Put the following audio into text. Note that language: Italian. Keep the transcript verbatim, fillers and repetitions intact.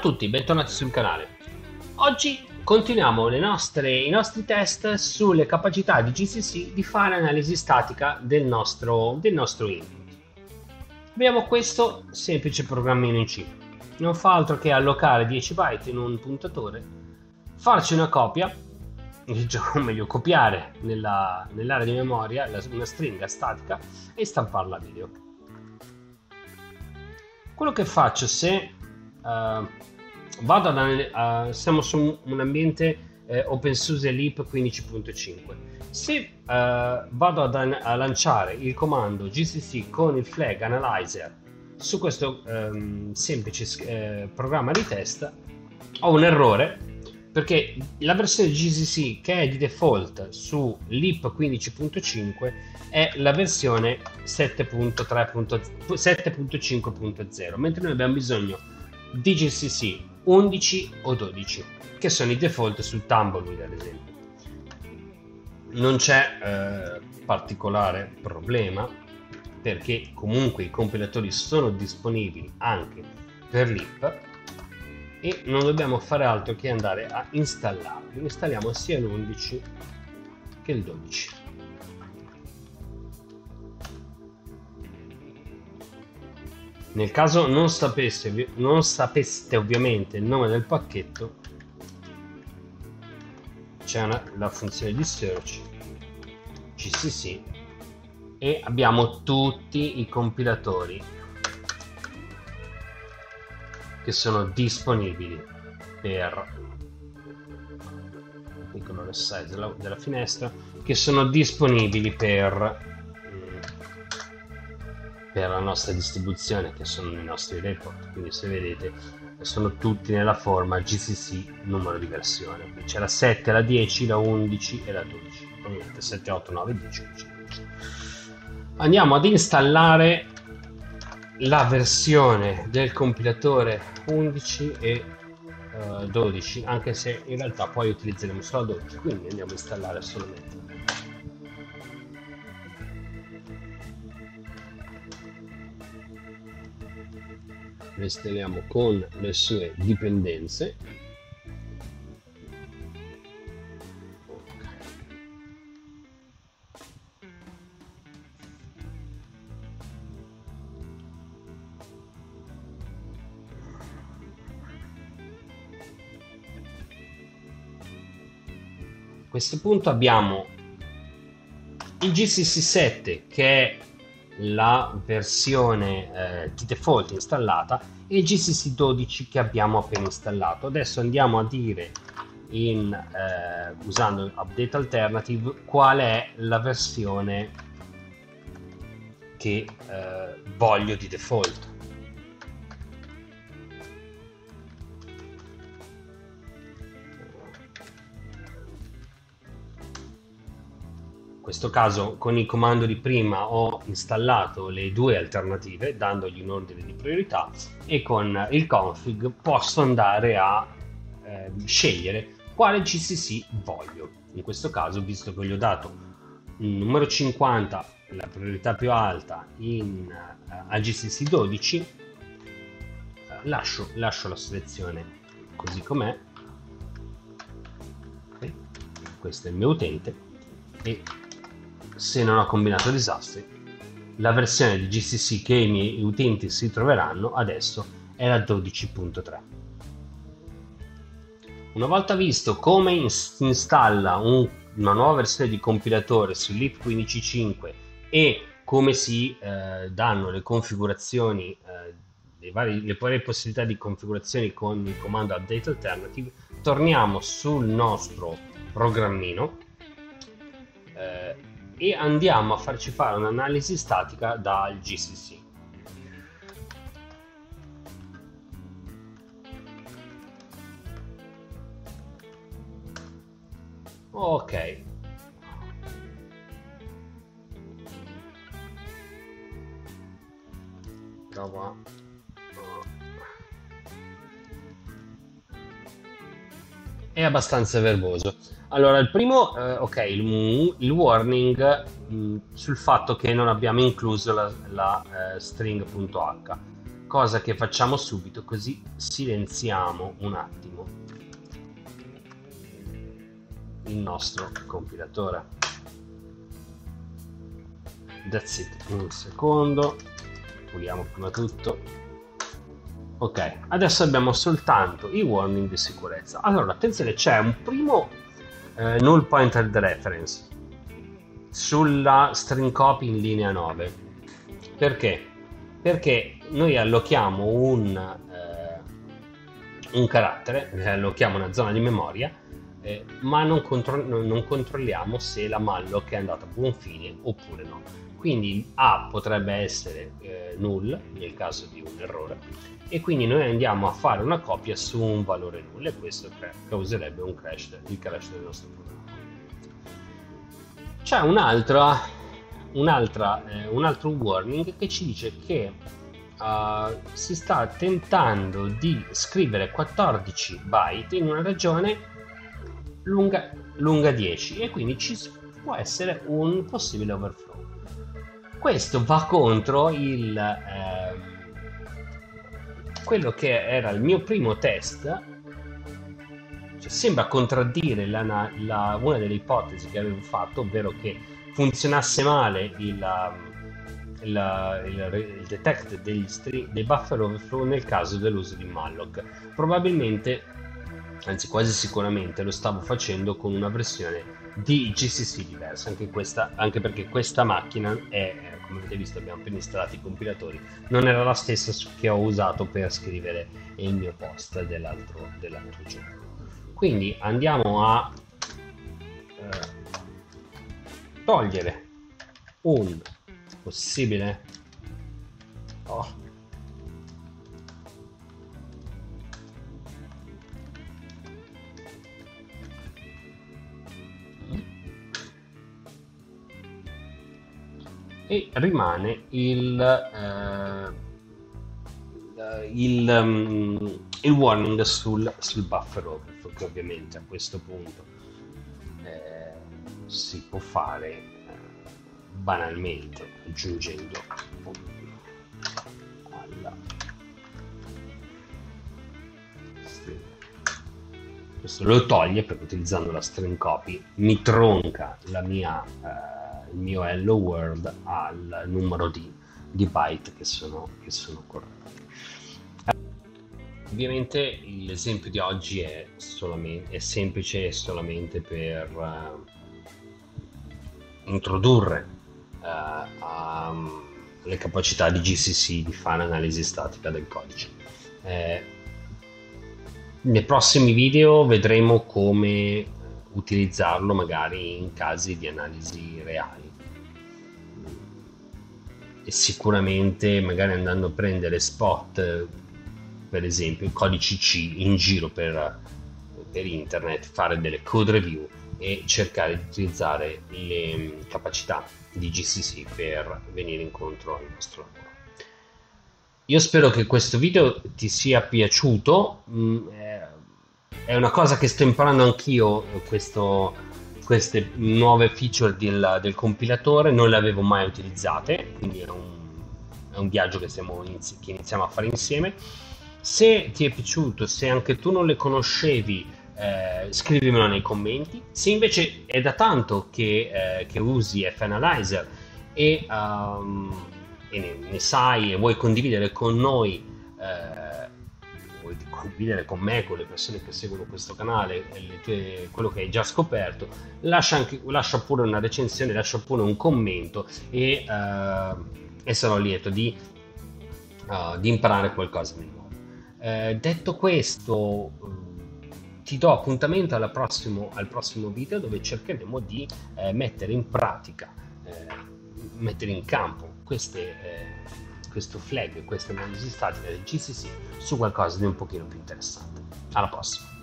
Ciao a tutti, bentornati sul canale. Oggi continuiamo le nostre, i nostri test sulle capacità di G C C di fare analisi statica del nostro, del nostro input. Abbiamo questo semplice programmino in C. Non fa altro che allocare dieci byte in un puntatore, farci una copia, o meglio copiare nell'area nell di memoria una stringa statica e stamparla a video. Quello che faccio se... Uh, vado ad uh, siamo su un ambiente uh, open source Leap quindici punto cinque. Se uh, vado ad a lanciare il comando G C C con il flag analyzer su questo um, semplice uh, programma di test, ho un errore perché la versione G C C che è di default su Leap quindici punto cinque è la versione sette punto cinque punto zero, mentre noi abbiamo bisogno di G C C undici o dodici, che sono i default sul Tumbleweed ad esempio. Non c'è eh, particolare problema perché comunque i compilatori sono disponibili anche per Leap e non dobbiamo fare altro che andare a installarli. Installiamo sia l'undici che il dodici. Nel caso non sapeste, non sapeste ovviamente il nome del pacchetto, c'è la funzione di search G C C e abbiamo tutti i compilatori che sono disponibili per il colore size della, della finestra, che sono disponibili per per la nostra distribuzione, che sono i nostri report. Quindi se vedete sono tutti nella forma G C C numero di versione, c'è la sette, la dieci, la undici e la dodici, ovviamente sette, otto, nove, dieci, undici, dodici. Andiamo ad installare la versione del compilatore undici e uh, dodici, anche se in realtà poi utilizzeremo solo la dodici, quindi andiamo a installare solamente lo installiamo con le sue dipendenze. Okay. A questo punto abbiamo il G C C sette che è la versione eh, di default installata e il G C C dodici che abbiamo appena installato. Adesso andiamo a dire in, eh, usando update alternative qual è la versione che eh, voglio di default. In questo caso con il comando di prima ho installato le due alternative dandogli un ordine di priorità e con il config posso andare a eh, scegliere quale G C C voglio. In questo caso, visto che gli ho dato il numero cinquanta, la priorità più alta in, eh, a G C C dodici, eh, lascio, lascio la selezione così com'è. Okay. Questo è il mio utente e se non ho combinato disastri, la versione di G C C che i miei utenti si troveranno adesso è la dodici punto tre. Una volta visto come si installa un, una nuova versione di compilatore su Leap quindici punto cinque e come si eh, danno le configurazioni, eh, le, varie, le varie possibilità di configurazioni con il comando update alternative, torniamo sul nostro programmino eh, e andiamo a farci fare un'analisi statica dal G C C. Ok. Prova. È abbastanza verboso. Allora, il primo, eh, ok, il, il warning mh, sul fatto che non abbiamo incluso la, la eh, string punto h. cosa che facciamo subito, così silenziamo un attimo il nostro compilatore. That's it. Un secondo, puliamo prima tutto. Ok, adesso abbiamo soltanto i warning di sicurezza. Allora, attenzione, c'è un primo eh, null pointer dereference sulla string copy in linea nove. Perché? Perché noi allochiamo un, eh, un carattere, allochiamo una zona di memoria, eh, ma non, contro non controlliamo se la malloc è andata a buon fine oppure no. Quindi A potrebbe essere eh, null nel caso di un errore, e quindi noi andiamo a fare una copia su un valore null, e questo causerebbe un crash, il crash del nostro programma. C'è un'altra, un'altra, eh, un altro warning che ci dice che uh, si sta tentando di scrivere quattordici byte in una regione lunga, lunga dieci, e quindi ci può essere un possibile overflow. Questo va contro il... Eh, quello che era il mio primo test, cioè sembra contraddire la, la, una delle ipotesi che avevo fatto, ovvero che funzionasse male il, il, il, il detect degli string, dei buffer overflow nel caso dell'uso di malloc. Probabilmente, anzi quasi sicuramente, lo stavo facendo con una versione di G C C diversa, anche, questa, anche perché questa macchina è... come avete visto abbiamo appena installato i compilatori, non era la stessa che ho usato per scrivere il mio post dell'altro dell'altro giorno. Quindi andiamo a eh, togliere un possibile oh. e rimane il, eh, il, um, il warning sul, sul buffer overflow, che ovviamente a questo punto eh, si può fare eh, banalmente aggiungendo alla string. Questo lo toglie perché utilizzando la string copy mi tronca la mia eh, il mio hello world al numero di, di byte che sono, che sono corretti. Ovviamente l'esempio di oggi è, solamente, è semplice solamente per uh, introdurre uh, um, le capacità di G C C di fare analisi statica del codice. Eh, nei prossimi video vedremo come utilizzarlo magari in casi di analisi reali, e sicuramente magari andando a prendere spot, per esempio codici C in giro per, per internet, fare delle code review e cercare di utilizzare le capacità di G C C per venire incontro al nostro lavoro. Io spero che questo video ti sia piaciuto. È una cosa che sto imparando anch'io, queste nuove feature del, del compilatore, non le avevo mai utilizzate, quindi è un, è un viaggio che, stiamo inizi che iniziamo a fare insieme. Se ti è piaciuto, se anche tu non le conoscevi, eh, scrivimelo nei commenti. Se invece è da tanto che, eh, che usi F-Analyzer e, um, e ne, ne sai e vuoi condividere con noi, eh, di condividere con me, con le persone che seguono questo canale, le tue, quello che hai già scoperto, lascia, anche, lascia pure una recensione, lascia pure un commento, e, uh, e sarò lieto di, uh, di imparare qualcosa di nuovo. Uh, detto questo, ti do appuntamento alla prossimo, al prossimo video, dove cercheremo di uh, mettere in pratica, uh, mettere in campo queste... Uh, questo flag e questa analisi statica del G C C su qualcosa di un pochino più interessante. Alla prossima!